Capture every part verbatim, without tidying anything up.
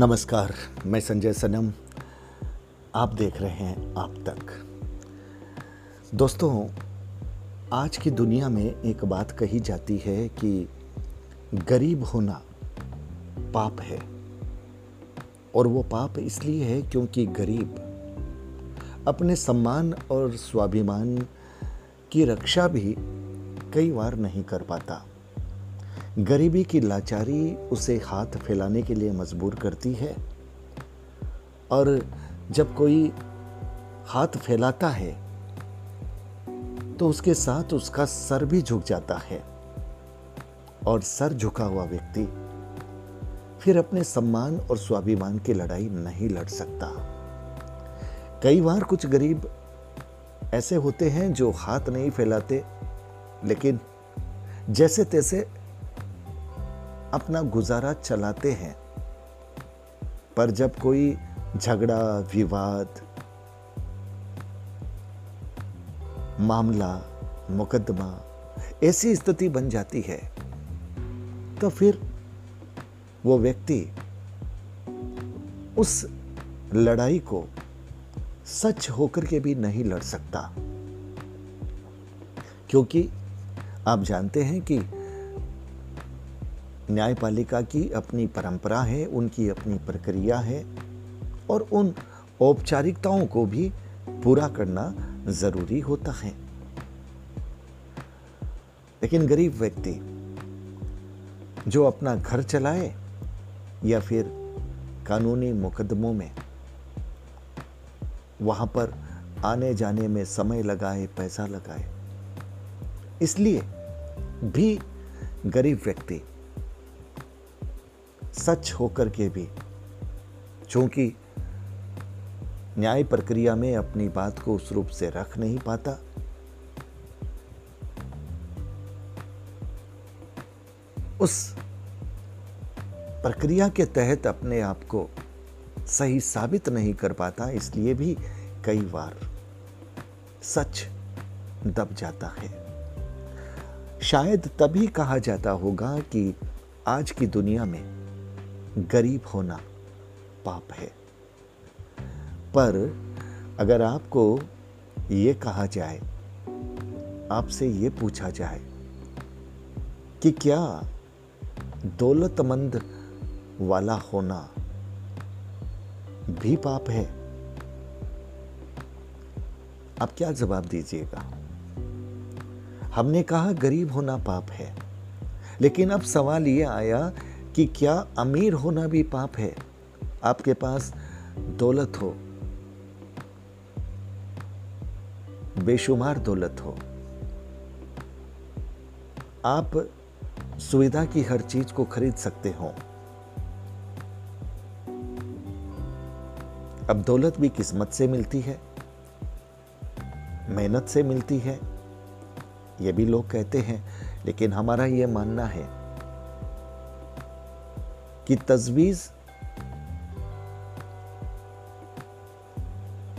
नमस्कार, मैं संजय सनम। आप देख रहे हैं आप तक। दोस्तों, आज की दुनिया में एक बात कही जाती है कि गरीब होना पाप है, और वो पाप इसलिए है क्योंकि गरीब अपने सम्मान और स्वाभिमान की रक्षा भी कई बार नहीं कर पाता। गरीबी की लाचारी उसे हाथ फैलाने के लिए मजबूर करती है, और जब कोई हाथ फैलाता है तो उसके साथ उसका सर भी झुक जाता है, और सर झुका हुआ व्यक्ति फिर अपने सम्मान और स्वाभिमान की लड़ाई नहीं लड़ सकता। कई बार कुछ गरीब ऐसे होते हैं जो हाथ नहीं फैलाते, लेकिन जैसे तैसे अपना गुजारा चलाते हैं, पर जब कोई झगड़ा, विवाद, मामला, मुकदमा, ऐसी स्थिति बन जाती है तो फिर वो व्यक्ति उस लड़ाई को सच होकर के भी नहीं लड़ सकता, क्योंकि आप जानते हैं कि न्यायपालिका की अपनी परंपरा है, उनकी अपनी प्रक्रिया है, और उन औपचारिकताओं को भी पूरा करना ज़रूरी होता है। लेकिन गरीब व्यक्ति जो अपना घर चलाए या फिर कानूनी मुकदमों में वहाँ पर आने जाने में समय लगाए, पैसा लगाए, इसलिए भी गरीब व्यक्ति सच होकर के भी, चूंकि न्याय प्रक्रिया में अपनी बात को उस रूप से रख नहीं पाता, उस प्रक्रिया के तहत अपने आप को सही साबित नहीं कर पाता, इसलिए भी कई बार सच दब जाता है। शायद तभी कहा जाता होगा कि आज की दुनिया में गरीब होना पाप है, पर अगर आपको ये कहा जाए, आपसे ये पूछा जाए कि क्या दौलतमंद वाला होना भी पाप है, आप क्या जवाब दीजिएगा? हमने कहा गरीब होना पाप है, लेकिन अब सवाल ये आया कि क्या अमीर होना भी पाप है? आपके पास दौलत हो, बेशुमार दौलत हो, आप सुविधा की हर चीज को खरीद सकते हो। अब दौलत भी किस्मत से मिलती है, मेहनत से मिलती है, ये भी लोग कहते हैं। लेकिन हमारा ये मानना है कि तजवीज़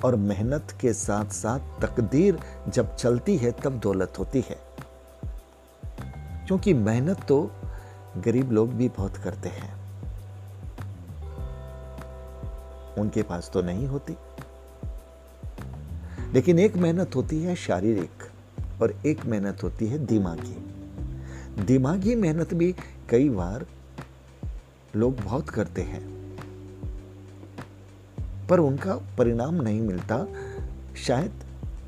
और मेहनत के साथ साथ तकदीर जब चलती है तब दौलत होती है, क्योंकि मेहनत तो गरीब लोग भी बहुत करते हैं, उनके पास तो नहीं होती। लेकिन एक मेहनत होती है शारीरिक और एक मेहनत होती है दिमागी। दिमागी मेहनत भी कई बार लोग बहुत करते हैं, पर उनका परिणाम नहीं मिलता। शायद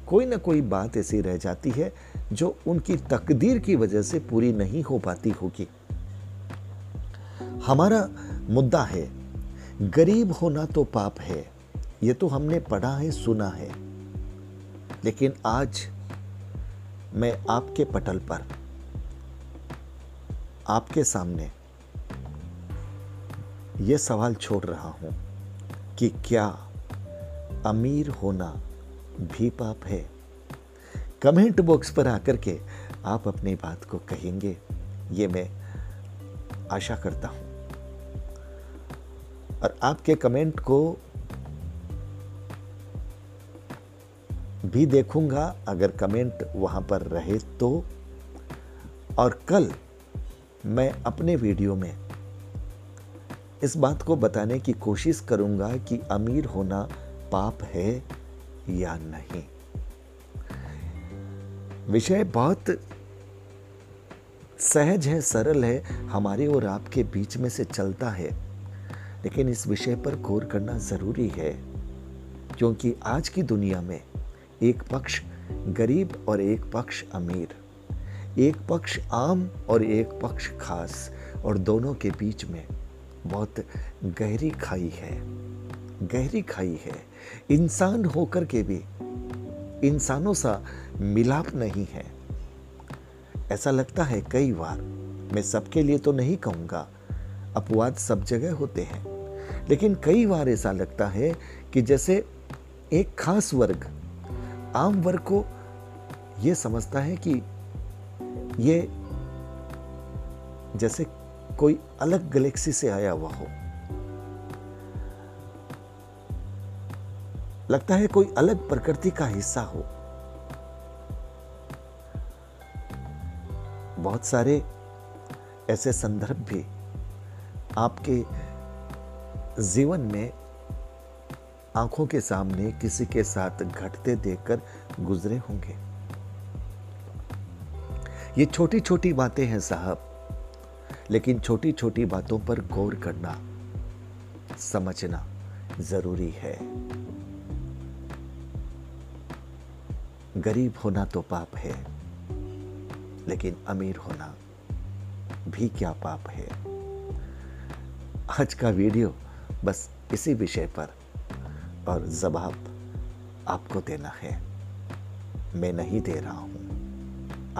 कोई ना कोई बात ऐसी रह जाती है जो उनकी तकदीर की वजह से पूरी नहीं हो पाती होगी। हमारा मुद्दा है गरीब होना तो पाप है, ये तो हमने पढ़ा है, सुना है, लेकिन आज मैं आपके पटल पर, आपके सामने ये सवाल छोड़ रहा हूँ कि क्या अमीर होना भी पाप है? कमेंट बॉक्स पर आकर के आप अपनी बात को कहेंगे, ये मैं आशा करता हूँ। और आपके कमेंट को भी देखूँगा अगर कमेंट वहाँ पर रहे तो, और कल मैं अपने वीडियो में इस बात को बताने की कोशिश करूंगा कि अमीर होना पाप है या नहीं। विषय बहुत सहज है, सरल है, हमारे और आपके बीच में से चलता है, लेकिन इस विषय पर गौर करना ज़रूरी है, क्योंकि आज की दुनिया में एक पक्ष गरीब और एक पक्ष अमीर, एक पक्ष आम और एक पक्ष खास, और दोनों के बीच में बहुत गहरी खाई है, गहरी खाई है। इंसान होकर के भी इंसानों सा मिलाप नहीं है। ऐसा लगता है कई बार, मैं सबके लिए तो नहीं कहूँगा, अपवाद सब जगह होते हैं, लेकिन कई बार ऐसा लगता है कि जैसे एक खास वर्ग आम वर्ग को ये समझता है कि ये जैसे कोई अलग गैलेक्सी से आया हुआ हो, लगता है कोई अलग प्रकृति का हिस्सा हो। बहुत सारे ऐसे संदर्भ भी आपके जीवन में आंखों के सामने किसी के साथ घटते देखकर गुजरे होंगे। ये छोटी छोटी बातें हैं साहब, लेकिन छोटी छोटी बातों पर गौर करना, समझना जरूरी है। गरीब होना तो पाप है, लेकिन अमीर होना भी क्या पाप है। आज का वीडियो बस इसी विषय पर और जवाब आपको देना है, मैं नहीं दे रहा हूं,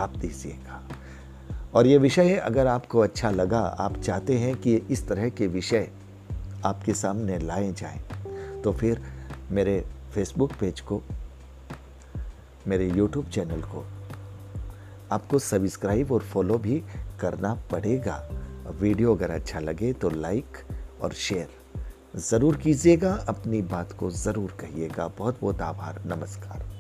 आप दीजिएगा। और ये विषय अगर आपको अच्छा लगा, आप चाहते हैं कि इस तरह के विषय आपके सामने लाए जाएं, तो फिर मेरे फेसबुक पेज को, मेरे यूट्यूब चैनल को आपको सब्सक्राइब और फॉलो भी करना पड़ेगा। वीडियो अगर अच्छा लगे तो लाइक और शेयर ज़रूर कीजिएगा, अपनी बात को ज़रूर कहिएगा। बहुत बहुत आभार, नमस्कार।